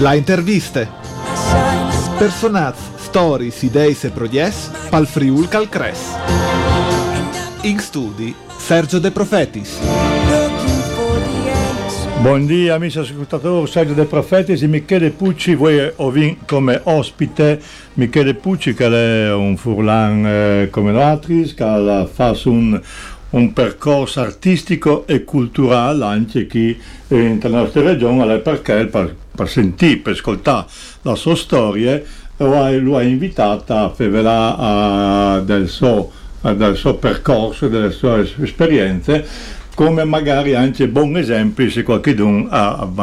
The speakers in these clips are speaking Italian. La interviste. Personaz, stories, ideis e proies pal Friul Calcres. In studi Sergio De Profetis. Buongiorno amici ascoltatori, Sergio De Profetis e Michele Pucci. Voi ovin come ospite Michele Pucci, che è un furlan come l'altri, che fa un percorso artistico e culturale anche qui nella nostra regione, perché per sentire, per ascoltare la sua storia, lo ha invitata a parlare del suo percorso e delle sue esperienze, come magari anche buon esempio se qualcuno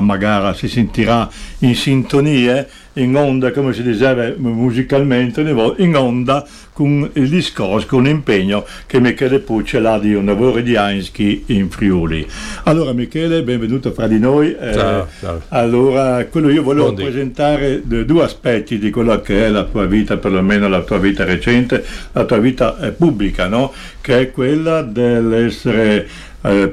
magari si sentirà in sintonia, in onda, come si diceva musicalmente, in onda con il discorso, con l'impegno che Michele Pucci ha di un lavoro di Ainschi in Friuli. Allora Michele, benvenuto fra di noi. Ciao. Allora, quello io volevo presentare due aspetti di quella che è la tua vita, perlomeno la tua vita recente, la tua vita pubblica, no? Che è quella dell'essere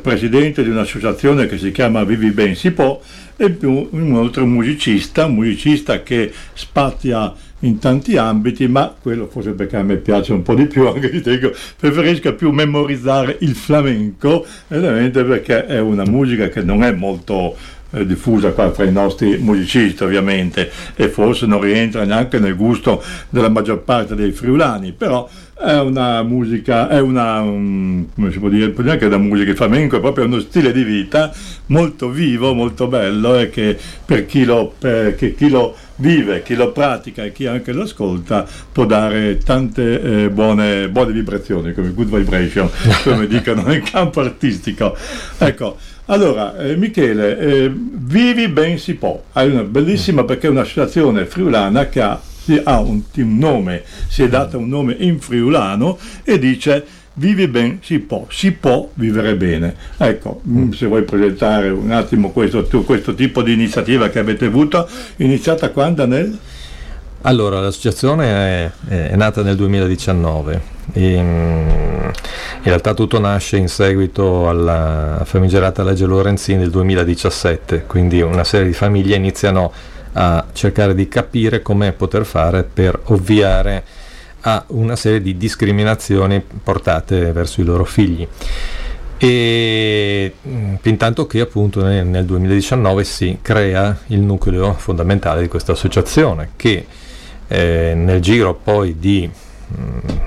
presidente di un'associazione che si chiama Vivi Ben Si Pò, e più inoltre un musicista che spazia in tanti ambiti, ma quello forse perché a me piace un po' di più, anche se preferisco più memorizzare il flamenco, veramente, perché è una musica che non è molto diffusa qua fra i nostri musicisti, ovviamente, e forse non rientra neanche nel gusto della maggior parte dei friulani, però è una musica, come si può dire, neanche da musica, il flamenco è proprio uno stile di vita molto vivo, molto bello, e che per chi lo vive, chi lo pratica e chi anche lo ascolta può dare tante buone vibrazioni, come good vibration, come dicono nel campo artistico. Ecco, allora Michele, Vivi Ben Si Pò, è una bellissima, perché è un'associazione friulana che ha un nome, si è data un nome in friulano e dice Vivi Ben si può vivere bene. Ecco, se vuoi presentare un attimo questo tipo di iniziativa che avete avuto, iniziata quando nel? Allora, l'associazione è nata nel 2019, in realtà tutto nasce in seguito alla famigerata legge Lorenzini del 2017, quindi una serie di famiglie iniziano a cercare di capire come poter fare per ovviare a una serie di discriminazioni portate verso i loro figli, e intanto che appunto nel 2019 si crea il nucleo fondamentale di questa associazione, che nel giro poi di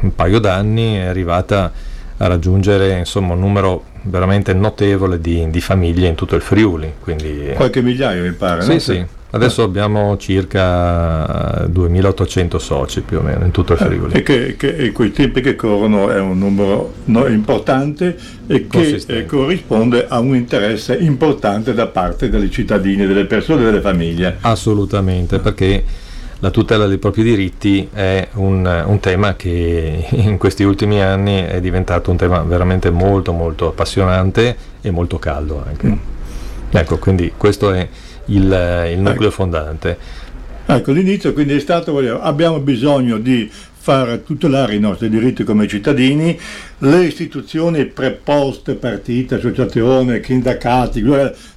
un paio d'anni è arrivata a raggiungere, insomma, un numero veramente notevole di famiglie in tutto il Friuli, quindi qualche migliaio mi pare, sì, no? Sì. Adesso abbiamo circa 2800 soci più o meno in tutto il Friuli. E quei tempi che corrono è un numero importante e che corrisponde a un interesse importante da parte delle cittadine, delle persone e delle famiglie. Assolutamente, perché la tutela dei propri diritti è un tema che in questi ultimi anni è diventato un tema veramente molto molto appassionante e molto caldo anche. Ecco, quindi questo è il nucleo fondante. Ecco, l'inizio quindi è stato, abbiamo bisogno di far tutelare i nostri diritti come cittadini, le istituzioni preposte, partiti, associazioni, sindacati,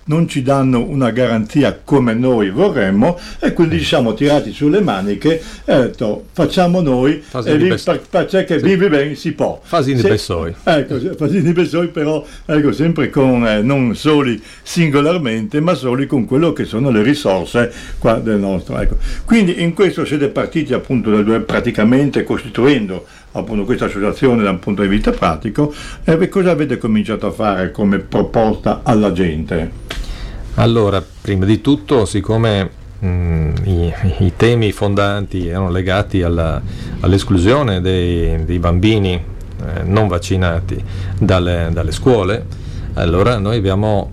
non ci danno una garanzia come noi vorremmo, e quindi ci siamo tirati sulle maniche e ho detto facciamo noi, che Vivi Ben Si Pò. Fasini Bessoi. Ecco, Fasini Bessoi, però ecco, sempre con non soli singolarmente, ma soli con quello che sono le risorse qua del nostro. Ecco. Quindi in questo siete partiti appunto praticamente costituendo appunto questa associazione da un punto di vista pratico, e cosa avete cominciato a fare come proposta alla gente? Allora, prima di tutto, siccome i temi fondanti erano legati all'esclusione dei bambini non vaccinati dalle scuole, allora noi abbiamo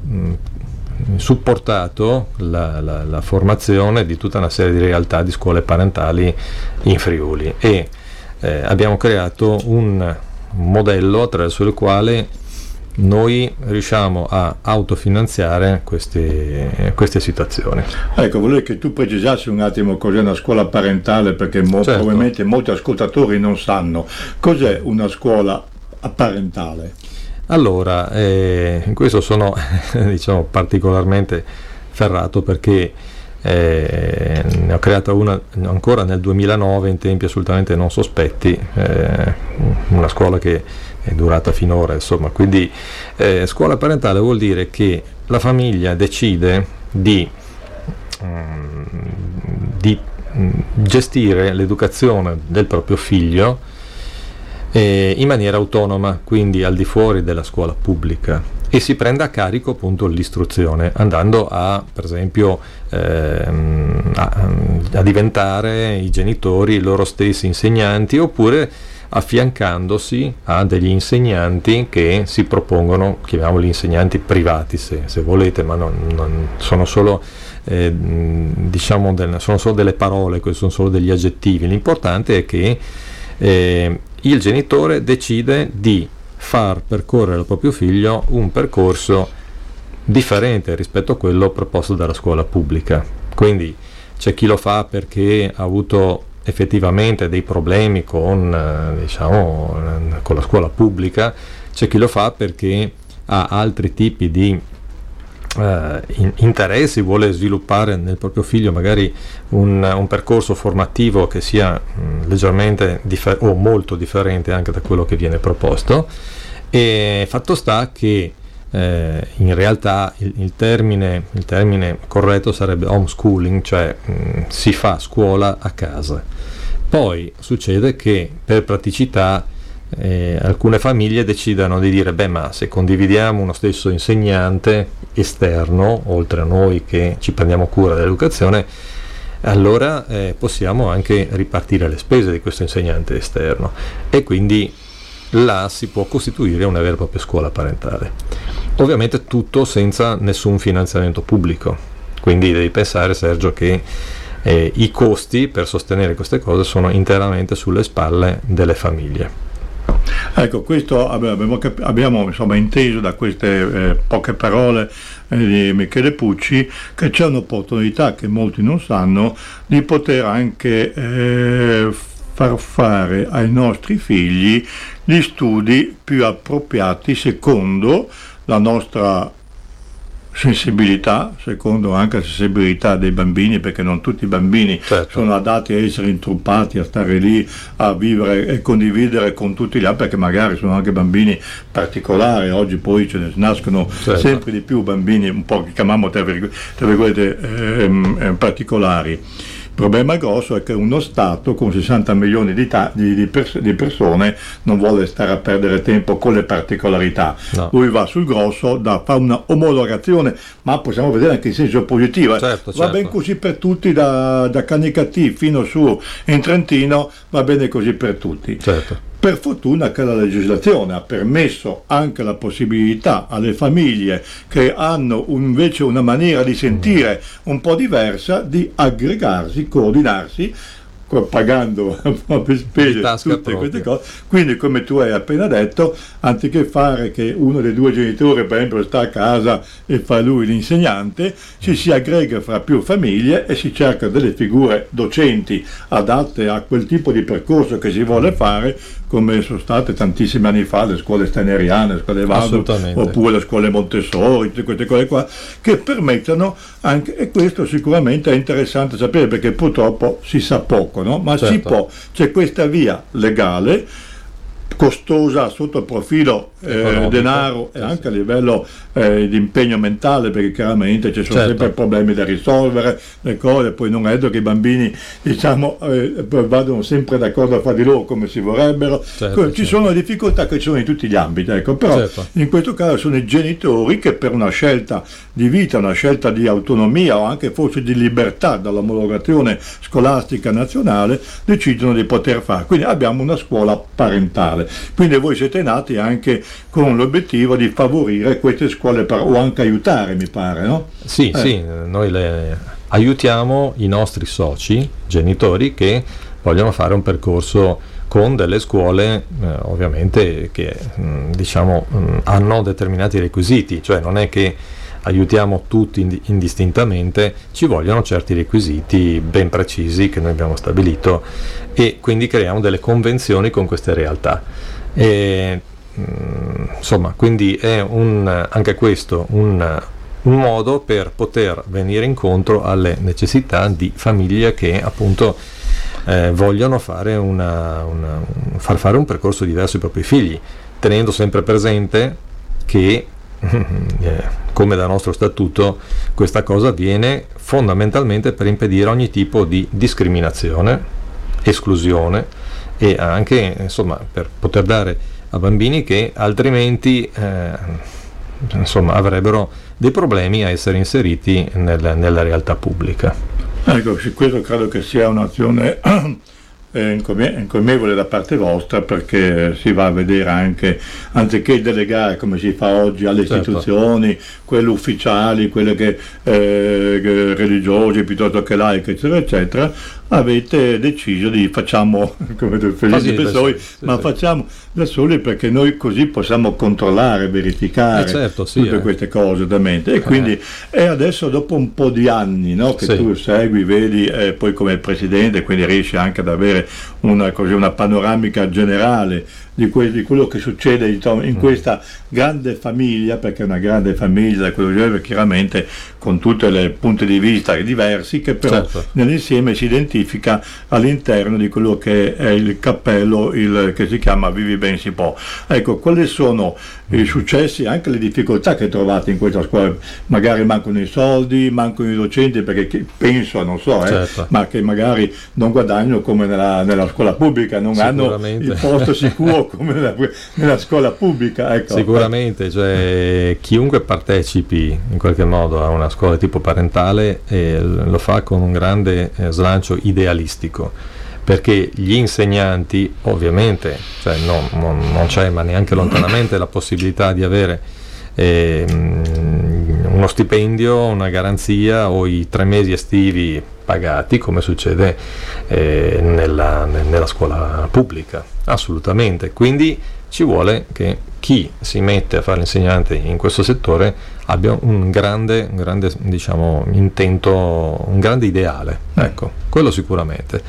supportato la formazione di tutta una serie di realtà di scuole parentali in Friuli, e abbiamo creato un modello attraverso il quale noi riusciamo a autofinanziare queste situazioni. Ecco, volevo che tu precisassi un attimo cos'è una scuola parentale, perché certo, probabilmente molti ascoltatori non sanno cos'è una scuola parentale. Allora, in questo sono diciamo particolarmente ferrato, perché ne ho creata una ancora nel 2009 in tempi assolutamente non sospetti, una scuola che è durata finora, insomma. Quindi scuola parentale vuol dire che la famiglia decide di gestire l'educazione del proprio figlio in maniera autonoma, quindi al di fuori della scuola pubblica, e si prende a carico appunto l'istruzione, andando a, per esempio, a diventare i genitori loro stessi insegnanti, oppure affiancandosi a degli insegnanti che si propongono, chiamiamoli insegnanti privati se volete, ma non sono solo diciamo sono solo delle parole, sono solo degli aggettivi. L'importante è che il genitore decide di far percorrere al proprio figlio un percorso differente rispetto a quello proposto dalla scuola pubblica. Quindi c'è chi lo fa perché ha avuto effettivamente dei problemi con la scuola pubblica, c'è chi lo fa perché ha altri tipi di interessi, vuole sviluppare nel proprio figlio magari un percorso formativo che sia leggermente o molto differente anche da quello che viene proposto. E fatto sta che in realtà il termine corretto sarebbe homeschooling, cioè si fa scuola a casa. Poi succede che per praticità alcune famiglie decidano di dire: beh, ma se condividiamo uno stesso insegnante esterno oltre a noi che ci prendiamo cura dell'educazione, allora possiamo anche ripartire le spese di questo insegnante esterno, e quindi là si può costituire una vera e propria scuola parentale. Ovviamente tutto senza nessun finanziamento pubblico, quindi devi pensare, Sergio, che i costi per sostenere queste cose sono interamente sulle spalle delle famiglie. Ecco, questo abbiamo insomma inteso da queste poche parole di Michele Pucci, che c'è un'opportunità che molti non sanno di poter anche far fare ai nostri figli gli studi più appropriati secondo la nostra sensibilità, secondo anche la sensibilità dei bambini, perché non tutti i bambini, certo, sono adatti a essere intruppati, a stare lì a vivere e condividere con tutti gli altri, perché magari sono anche bambini particolari. Oggi poi ce ne nascono, certo, sempre di più bambini un po' che chiamiamo tra virgolette particolari. Il problema grosso è che uno Stato con 60 milioni di persone non vuole stare a perdere tempo con le particolarità, no. Lui va sul grosso, fa una omologazione, ma possiamo vedere anche in senso positivo, certo, va certo, ben così per tutti, da Canicattì fino su in Trentino, va bene così per tutti, certo. Per fortuna che la legislazione ha permesso anche la possibilità alle famiglie che hanno invece una maniera di sentire un po' diversa di aggregarsi, coordinarsi, pagando per spese tutte propria, queste cose. Quindi, come tu hai appena detto, anziché fare che uno dei due genitori per esempio sta a casa e fa lui l'insegnante, ci si aggrega fra più famiglie e si cerca delle figure docenti adatte a quel tipo di percorso che si vuole fare, come sono state tantissimi anni fa le scuole steineriane, le scuole Waldorf, oppure le scuole Montessori, tutte queste cose qua che permettono anche, e questo sicuramente è interessante sapere, perché purtroppo si sa poco, no? Ma certo, si può, c'è questa via legale, costosa sotto il profilo denaro e anche a livello di impegno mentale, perché chiaramente ci sono, certo, sempre problemi da risolvere, le cose. Poi non è che i bambini vadano sempre d'accordo fra di loro come si vorrebbero, certo, ci certo, sono difficoltà che ci sono in tutti gli ambiti, ecco. Però certo, in questo caso sono i genitori che per una scelta di vita, una scelta di autonomia o anche forse di libertà dall'omologazione scolastica nazionale, decidono di poter fare. Quindi abbiamo una scuola parentale. scuole, quindi voi siete nati anche con l'obiettivo di favorire queste scuole o anche aiutare, mi pare, no? Sì, sì, noi aiutiamo i nostri soci, genitori, che vogliono fare un percorso con delle scuole ovviamente che hanno determinati requisiti, cioè non è che aiutiamo tutti indistintamente, ci vogliono certi requisiti ben precisi che noi abbiamo stabilito e quindi creiamo delle convenzioni con queste realtà. E, insomma, quindi è un modo per poter venire incontro alle necessità di famiglie che appunto vogliono fare far fare un percorso diverso ai propri figli, tenendo sempre presente che come da nostro statuto questa cosa avviene fondamentalmente per impedire ogni tipo di discriminazione, esclusione e anche insomma per poter dare a bambini che altrimenti avrebbero dei problemi a essere inseriti nella realtà pubblica. Ecco, questo credo che sia un'azione encomievole da parte vostra, perché si va a vedere anche, anziché delegare come si fa oggi alle istituzioni, certo, quelle ufficiali, quelle che religiose piuttosto che laiche, eccetera, eccetera, avete deciso di facciamo come felici persone, ma facciamo da soli, perché noi così possiamo controllare, verificare tutte queste cose da mente. E quindi e adesso dopo un po' di anni, no, che tu segui, vedi, poi come presidente, quindi riesci anche ad avere una panoramica generale di quello che succede in questa grande famiglia, perché è una grande famiglia da quello che serve, chiaramente con tutti i punti di vista diversi, che però nell'insieme si identifica all'interno di quello che è il cappello che si chiama Vivi Ben Si Pò. Ecco, quali sono i successi, anche le difficoltà che trovate in questa scuola? Magari mancano i soldi, mancano i docenti, perché penso, non so, ma che magari non guadagnano come nella scuola pubblica, non hanno il posto sicuro come nella scuola pubblica, ecco. Sicuramente, cioè, chiunque partecipi in qualche modo a una scuola di tipo parentale lo fa con un grande slancio idealistico, perché gli insegnanti ovviamente, cioè, non c'è ma neanche lontanamente la possibilità di avere uno stipendio, una garanzia o i 3 mesi estivi pagati come succede nella scuola pubblica, assolutamente. Quindi ci vuole che chi si mette a fare l'insegnante in questo settore abbia un grande diciamo intento, un grande ideale, ecco, quello sicuramente.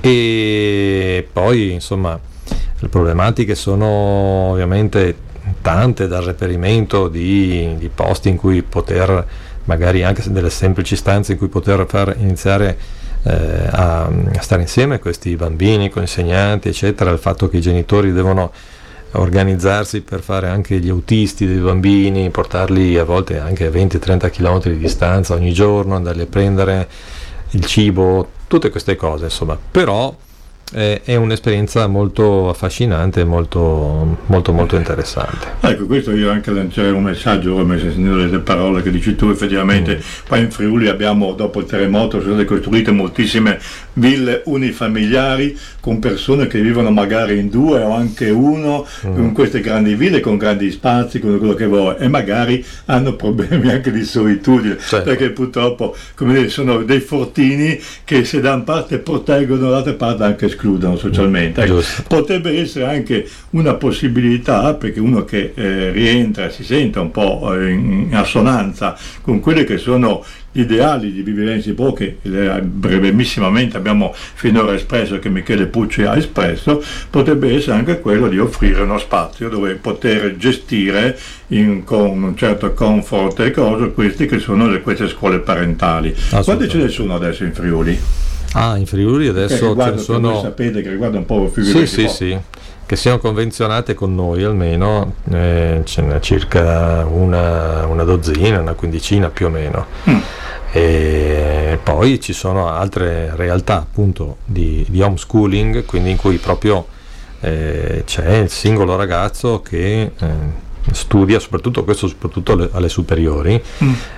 E poi insomma le problematiche sono ovviamente tante, dal reperimento di posti in cui poter, magari anche delle semplici stanze in cui poter far iniziare a stare insieme questi bambini con insegnanti, eccetera, il fatto che i genitori devono organizzarsi per fare anche gli autisti dei bambini, portarli a volte anche a 20-30 km di distanza ogni giorno, andarli a prendere il cibo, tutte queste cose, insomma. Però è un'esperienza molto affascinante e molto interessante. Ecco, questo io anche lancerei un messaggio, come se sentite le parole che dici tu, effettivamente qua in Friuli abbiamo, dopo il terremoto, sono state costruite moltissime ville unifamiliari con persone che vivono magari in 2 o anche 1 in queste grandi ville, con grandi spazi, con quello che vuoi, e magari hanno problemi anche di solitudine, perché purtroppo, come dire, sono dei fortini che se da una parte proteggono, dall'altra parte anche escludono socialmente. Ecco, potrebbe essere anche una possibilità, perché uno che rientra si sente un po' in assonanza con quelli che sono gli ideali di Vivi Ben Si Pò, che brevissimamente abbiamo finora espresso, che Michele Pucci ha espresso, potrebbe essere anche quello di offrire uno spazio dove poter gestire con un certo comfort e cose queste che sono queste scuole parentali. Quante ce ne sono adesso in Friuli? In Friuli adesso ce ne sono, voi sapete che riguarda un po' più che siano convenzionate con noi almeno ce n'è circa una dozzina, una quindicina più o meno. E poi ci sono altre realtà appunto di homeschooling, quindi in cui proprio c'è il singolo ragazzo che studia, soprattutto alle superiori,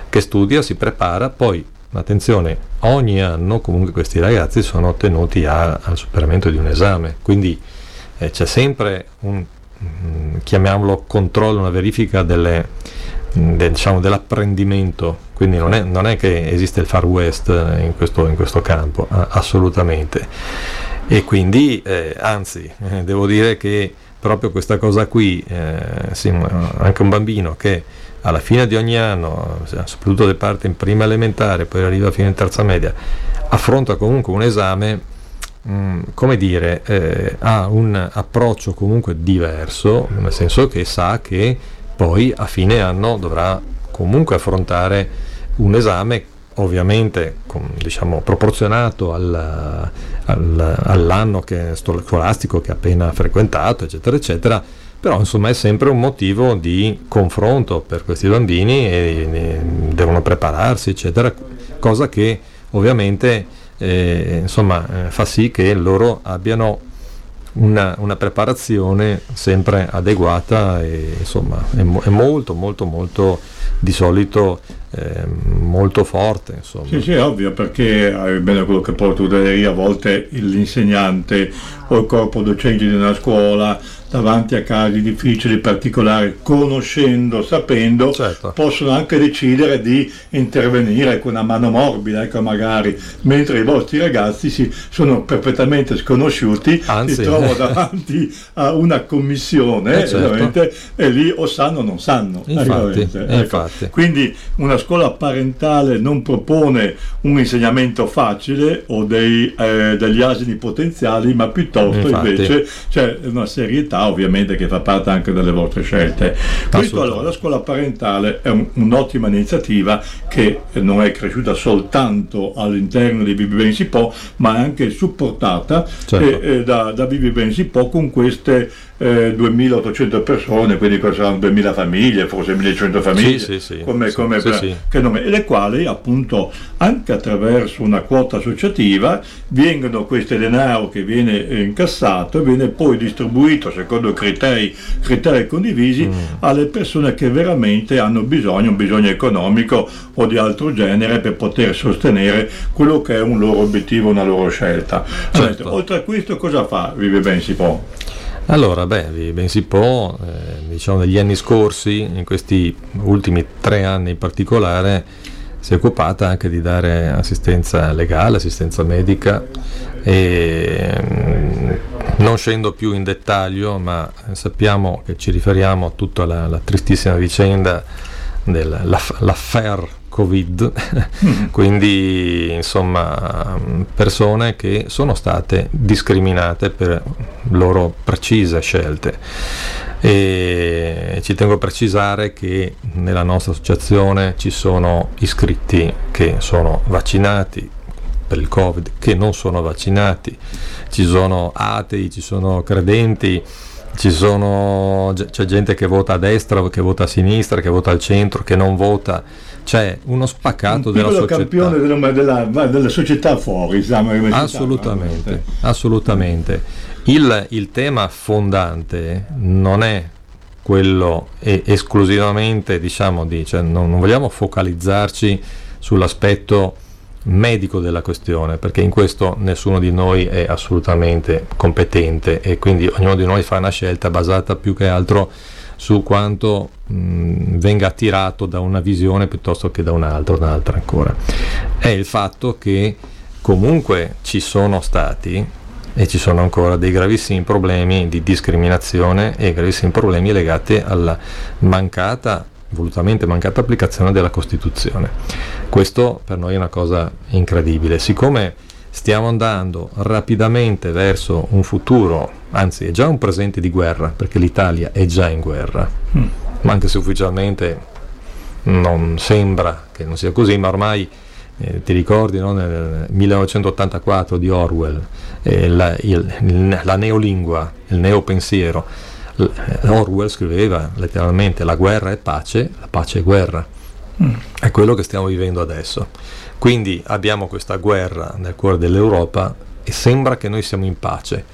che studia, si prepara, poi attenzione, ogni anno comunque questi ragazzi sono tenuti al superamento di un esame, quindi c'è sempre un, chiamiamolo controllo, una verifica dell'apprendimento, quindi non è che esiste il Far West in questo campo, assolutamente. E quindi anzi, devo dire che proprio questa cosa qui, anche un bambino che alla fine di ogni anno, soprattutto le parti in prima elementare, poi arriva a fine terza media, affronta comunque un esame, ha un approccio comunque diverso, nel senso che sa che poi a fine anno dovrà comunque affrontare un esame, ovviamente proporzionato all'anno scolastico che ha appena frequentato, eccetera eccetera, però insomma è sempre un motivo di confronto per questi bambini e devono prepararsi, eccetera, cosa che ovviamente fa sì che loro abbiano una preparazione sempre adeguata e è molto molto molto di solito molto forte, insomma. Sì, ovvio, perché è bene quello che porto da lì, a volte l'insegnante o il corpo docente di una scuola davanti a casi difficili, particolari, conoscendo, sapendo, certo, possono anche decidere di intervenire con una mano morbida, magari, mentre i vostri ragazzi sono perfettamente sconosciuti, anzi, si trovano davanti a una commissione, certo, e lì o sanno o non sanno. Infatti. Quindi una scuola parentale non propone un insegnamento facile o degli asini potenziali, ma piuttosto invece c'è una serietà, ovviamente, che fa parte anche delle vostre scelte. Questo, allora, la scuola parentale è un'ottima iniziativa che non è cresciuta soltanto all'interno di Vivi Ben Si Pò, ma è anche supportata, certo, da Vivi Ben Si Pò con queste 2.800 persone, quindi saranno 2.000 famiglie, forse 1.100 famiglie, le quali appunto anche attraverso una quota associativa vengono, questo denaro che viene incassato viene poi distribuito secondo criteri condivisi alle persone che veramente hanno un bisogno economico o di altro genere per poter sostenere quello che è un loro obiettivo, una loro scelta. Certo. Allora, oltre a questo cosa fa Vivi Ben Si Pò? Allora, Vivi Ben Si Pò, negli anni scorsi, in questi ultimi 3 anni in particolare, si è occupata anche di dare assistenza legale, assistenza medica, e non scendo più in dettaglio, ma sappiamo che ci riferiamo a tutta la tristissima vicenda dell'affair Covid, quindi insomma persone che sono state discriminate per loro precise scelte. E ci tengo a precisare che nella nostra associazione ci sono iscritti che sono vaccinati per il Covid, che non sono vaccinati, ci sono atei, ci sono credenti, c'è gente che vota a destra, che vota a sinistra, che vota al centro, che non vota. C'è uno spaccato della società. Un piccolo campione della società fuori, assolutamente. Il tema fondante non è quello esclusivamente, non vogliamo focalizzarci sull'aspetto medico della questione, perché in questo nessuno di noi è assolutamente competente e quindi ognuno di noi fa una scelta basata più che altro su quanto venga attirato da una visione piuttosto che da un'altra ancora. È il fatto che comunque ci sono stati e ci sono ancora dei gravissimi problemi di discriminazione e gravissimi problemi legati alla volutamente mancata applicazione della Costituzione. Questo per noi è una cosa incredibile. Siccome stiamo andando rapidamente verso un futuro, anzi è già un presente di guerra, perché l'Italia è già in guerra, ma anche se ufficialmente non sembra che non sia così, ma ormai ti ricordi, no? Nel 1984 di Orwell, la neolingua, il neopensiero. Orwell scriveva letteralmente: la guerra è pace, la pace è guerra. È quello che stiamo vivendo adesso. Quindi abbiamo questa guerra nel cuore dell'Europa e sembra che noi siamo in pace,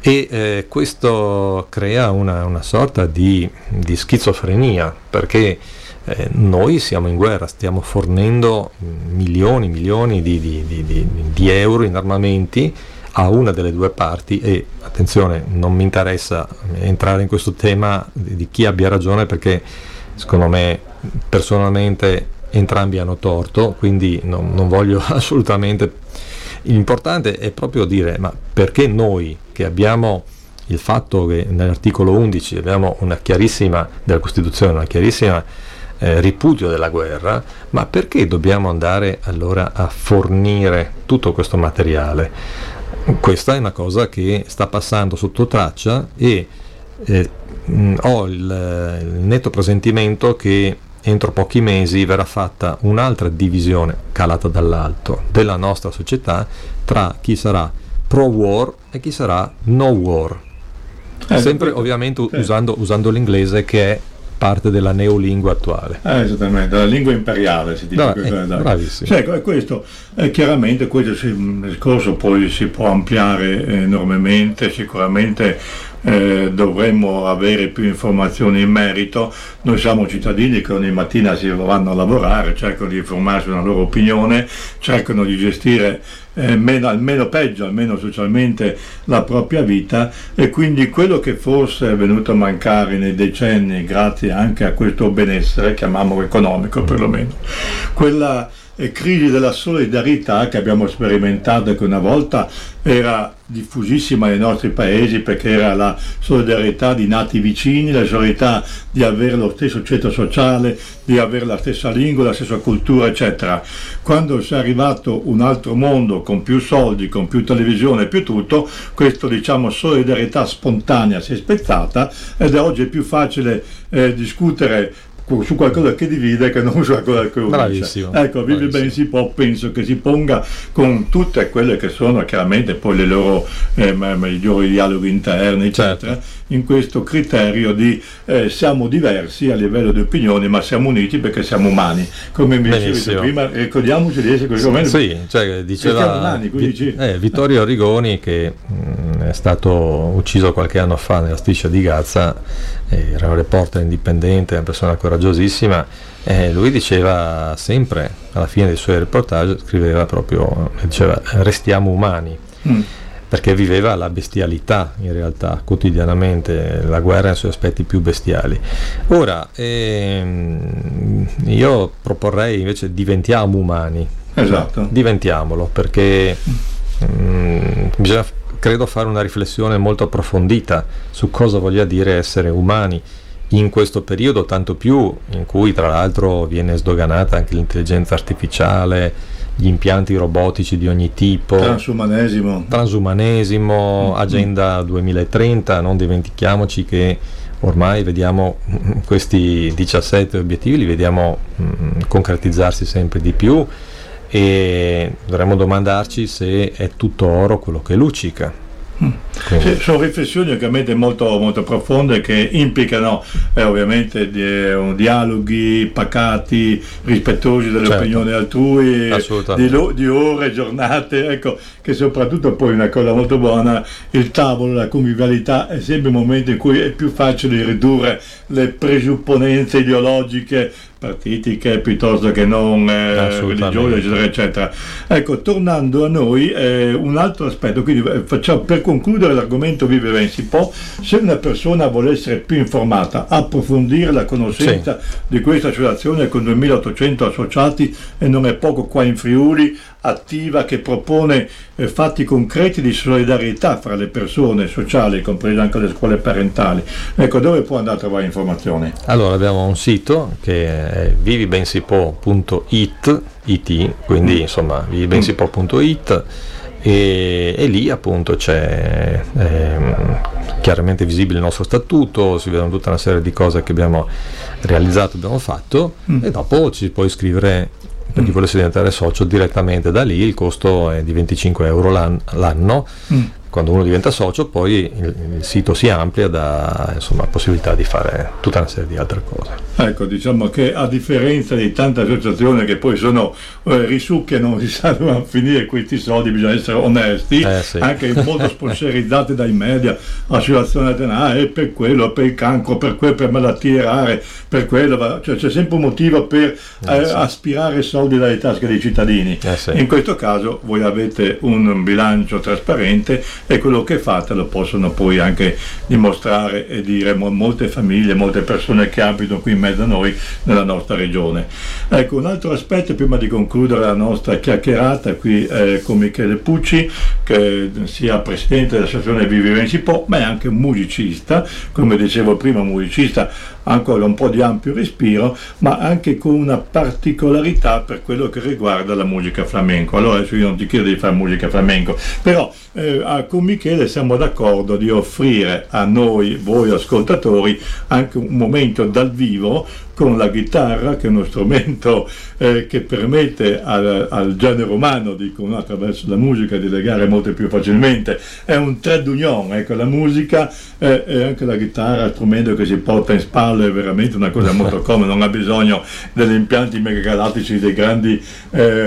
e questo crea una sorta di schizofrenia, perché noi siamo in guerra, stiamo fornendo milioni di euro in armamenti a una delle due parti, e attenzione, non mi interessa entrare in questo tema di chi abbia ragione, perché secondo me personalmente entrambi hanno torto, quindi non voglio assolutamente. L'importante è proprio dire: ma perché noi, che abbiamo il fatto che nell'articolo 11 abbiamo una chiarissima della Costituzione, una chiarissima ripudio della guerra, ma perché dobbiamo andare allora a fornire tutto questo materiale? Questa è una cosa che sta passando sotto traccia, e ho il netto presentimento che entro pochi mesi verrà fatta un'altra divisione calata dall'alto della nostra società tra chi sarà pro war e chi sarà no war, sempre ovviamente usando l'inglese, che è parte della neolingua attuale. Esattamente, la lingua imperiale si dice. Bravissimo. Cioè, questo chiaramente questo discorso poi si può ampliare enormemente, sicuramente dovremmo avere più informazioni in merito. Noi siamo cittadini che ogni mattina si vanno a lavorare, cercano di formarsi una loro opinione, cercano di gestire almeno socialmente la propria vita, e quindi quello che forse è venuto a mancare nei decenni, grazie anche a questo benessere, chiamiamolo economico perlomeno, quella crisi della solidarietà che abbiamo sperimentato, che una volta era diffusissima nei nostri paesi, perché era la solidarietà di nati vicini, la solidarietà di avere lo stesso ceto sociale, di avere la stessa lingua, la stessa cultura, eccetera. Quando si è arrivato un altro mondo con più soldi, con più televisione, più tutto, questo, diciamo, solidarietà spontanea si è spezzata, ed oggi è più facile discutere su qualcosa che divide che non su qualcosa che unisce. Ecco, Vivi Ben Si Pò penso che si ponga con tutte quelle che sono chiaramente poi le loro migliori dialoghi interni, eccetera, in questo criterio di siamo diversi a livello di opinioni, ma siamo uniti perché siamo umani, come mi dicevi prima. Ricordiamoci di essere diceva umani, Vittorio Rigoni, che è stato ucciso qualche anno fa nella striscia di Gaza, era un reporter indipendente, una persona coraggiosissima, lui diceva sempre, alla fine dei suoi reportage scriveva proprio, diceva: restiamo umani, perché viveva la bestialità in realtà quotidianamente, la guerra nei suoi aspetti più bestiali. Ora io proporrei invece: diventiamo umani. Esatto, diventiamolo, perché bisogna, credo, fare una riflessione molto approfondita su cosa voglia dire essere umani in questo periodo, tanto più in cui tra l'altro viene sdoganata anche l'intelligenza artificiale, gli impianti robotici di ogni tipo, transumanesimo, agenda 2030. Non dimentichiamoci che ormai vediamo questi 17 obiettivi, li vediamo concretizzarsi sempre di più, e dovremmo domandarci se è tutto oro quello che luccica. Sì, sono riflessioni ovviamente molto, molto profonde, che implicano ovviamente dialoghi pacati, rispettosi delle opinioni altrui, di ore, giornate, ecco, che soprattutto poi una cosa molto buona, il tavolo, la convivialità è sempre un momento in cui è più facile ridurre le presupponenze ideologiche, partitiche, piuttosto che non religiose, eccetera, eccetera. Ecco, tornando a noi, un altro aspetto, quindi facciamo, per concludere l'argomento Vivi Ben Si Pò, se una persona vuole essere più informata, approfondire la conoscenza di questa associazione con 2800 associati, e non è poco qua in Friuli, attiva, che propone fatti concreti di solidarietà fra le persone sociali, comprese anche le scuole parentali. Ecco, dove può andare a trovare informazioni? Allora, abbiamo un sito che è vivibensipò.it, quindi insomma vivibensipò.it, e lì appunto c'è chiaramente visibile il nostro statuto, si vedono tutta una serie di cose che abbiamo realizzato, abbiamo fatto, e dopo ci puoi iscrivere, per chi volesse diventare socio, direttamente da lì. Il costo è di 25 euro l'anno, quando uno diventa socio poi il sito si amplia, da insomma possibilità di fare tutta una serie di altre cose. Ecco, diciamo che a differenza di tante associazioni che poi sono risucche, non si sa dove finire questi soldi, bisogna essere onesti, sì. Anche molto sponsorizzate dai media, associazione denaro per quello, per il cancro, per quello, per malattie rare, per quello, cioè c'è sempre un motivo per sì. aspirare soldi dalle tasche dei cittadini. Sì. In questo caso voi avete un bilancio trasparente e quello che fate lo possono poi anche dimostrare e dire molte famiglie, molte persone che abitano qui in mezzo a noi nella nostra regione. Ecco, un altro aspetto prima di concludere la nostra chiacchierata qui con Michele Pucci, che sia presidente dell'associazione Vivi Ben Si Pò, ma è anche musicista, come dicevo prima, musicista ancora un po' di ampio respiro, ma anche con una particolarità per quello che riguarda la musica flamenco. Allora adesso io non ti chiedo di fare musica flamenco, però con Michele siamo d'accordo di offrire a noi, voi ascoltatori, anche un momento dal vivo con la chitarra, che è uno strumento che permette al genere umano, dicono, attraverso la musica di legare molto più facilmente. È un trait d'union, ecco, la musica e anche la chitarra, strumento che si porta in spalla, è veramente una cosa molto comoda, non ha bisogno degli impianti megagalattici dei grandi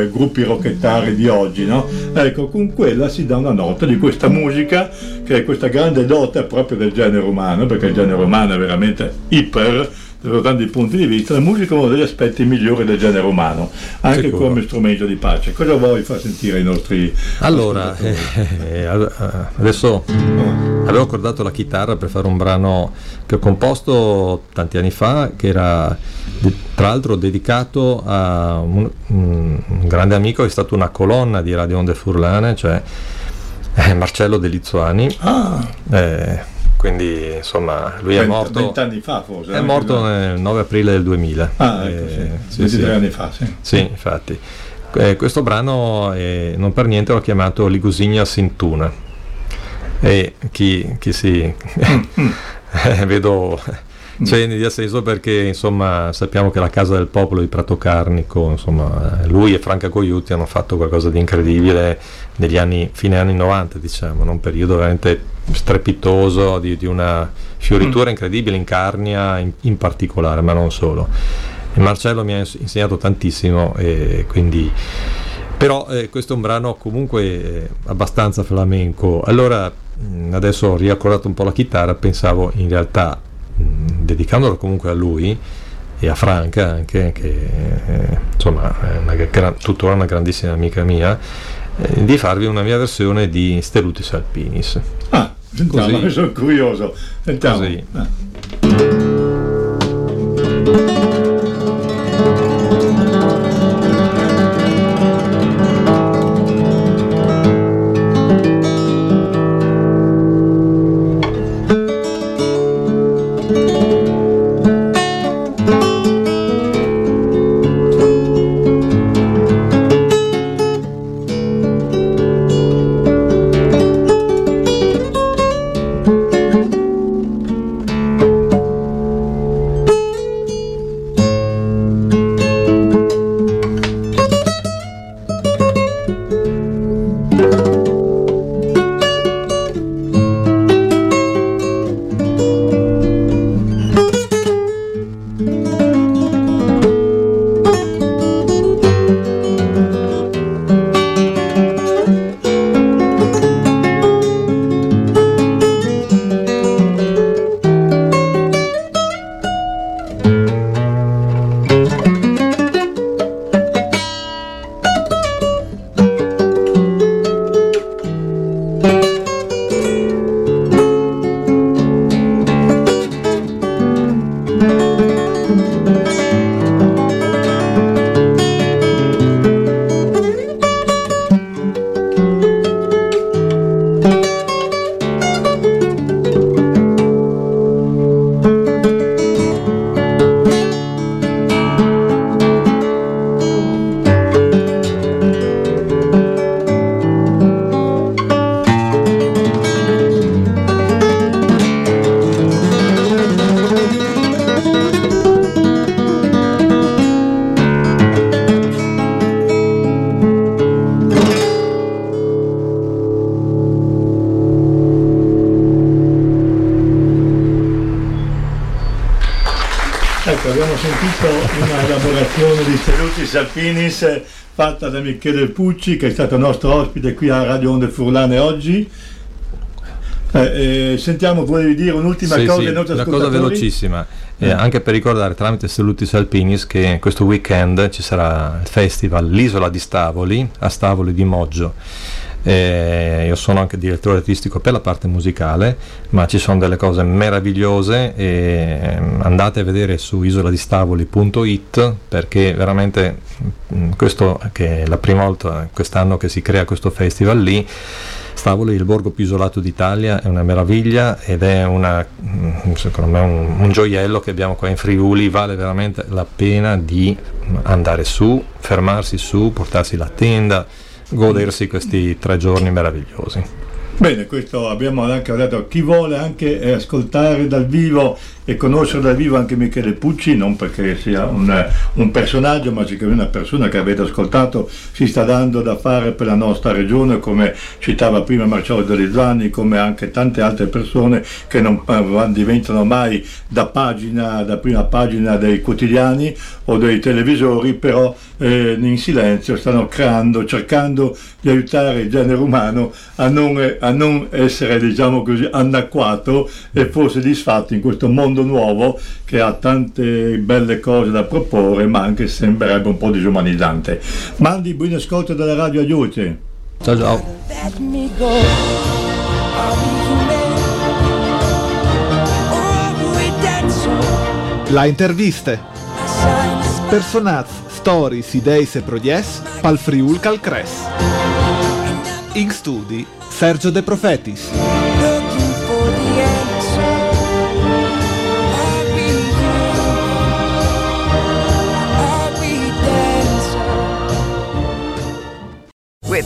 gruppi rockettari di oggi, no? Ecco, con quella si dà una nota di questa musica, che è questa grande dote proprio del genere umano, perché il genere umano è veramente iper, da tanti punti di vista, la musica è uno degli aspetti migliori del genere umano, anche sicuro, come strumento di pace. Cosa vuoi far sentire ai nostri? Allora, adesso avevo accordato la chitarra per fare un brano che ho composto tanti anni fa, che era tra l'altro dedicato a un grande amico che è stato una colonna di Radio Onde Furlane, cioè Marcello De Lizzuani. Quindi insomma lui è morto 20 anni fa, forse è morto nel 9 aprile del 2000, ecco, sì, 23 anni fa, sì infatti. Questo brano non per niente l'ho chiamato Ligusigna Sintuna, e chi si vedo cenni di assenso, perché insomma sappiamo che la casa del popolo di Prato Carnico, insomma lui e Franca Coiuti hanno fatto qualcosa di incredibile negli anni, fine anni 90, diciamo, un periodo veramente strepitoso di una fioritura incredibile in Carnia in particolare, ma non solo. E Marcello mi ha insegnato tantissimo, e quindi però questo è un brano comunque abbastanza flamenco. Allora adesso ho riaccordato un po' la chitarra, pensavo in realtà dedicandolo comunque a lui e a Franca anche, che insomma è tuttora una grandissima amica mia, di farvi una mia versione di Stelutis Alpinis. Sentiamo, sono curioso. Sentiamo. Così. Ecco, abbiamo sentito una elaborazione di Stelutis Alpinis fatta da Michele Pucci, che è stato nostro ospite qui a Radio Onde Furlane oggi. Sentiamo, volevi dire un'ultima cosa? Sì, una cosa velocissima, anche per ricordare tramite Stelutis Alpinis che questo weekend ci sarà il festival L'Isola di Stavoli a Stavoli di Moggio. Io sono anche direttore artistico per la parte musicale, ma ci sono delle cose meravigliose e andate a vedere su isoladistavoli.it, perché veramente questo, che è la prima volta quest'anno che si crea questo festival lì. Stavoli, il borgo più isolato d'Italia, è una meraviglia ed è secondo me un gioiello che abbiamo qua in Friuli. Vale veramente la pena di andare su, fermarsi su, portarsi la tenda, godersi questi 3 giorni meravigliosi. Bene, questo abbiamo anche detto. Chi vuole anche ascoltare dal vivo e conoscere dal vivo anche Michele Pucci, non perché sia un personaggio, ma sicuramente una persona che avete ascoltato, si sta dando da fare per la nostra regione, come citava prima Marcello De Lizzuani, come anche tante altre persone che non diventano mai da prima pagina dei quotidiani o dei televisori, però in silenzio stanno creando, cercando di aiutare il genere umano a non essere, diciamo così, anacquato e forse disfatto in questo mondo nuovo che ha tante belle cose da proporre, ma anche sembrerebbe un po' disumanizzante. Mandi, buon ascolto dalla radio aiuti. Ciao ciao. La interviste. Personaz, stories, ideis e proies pal Friul Calcres. In studi Sergio De Profetis. With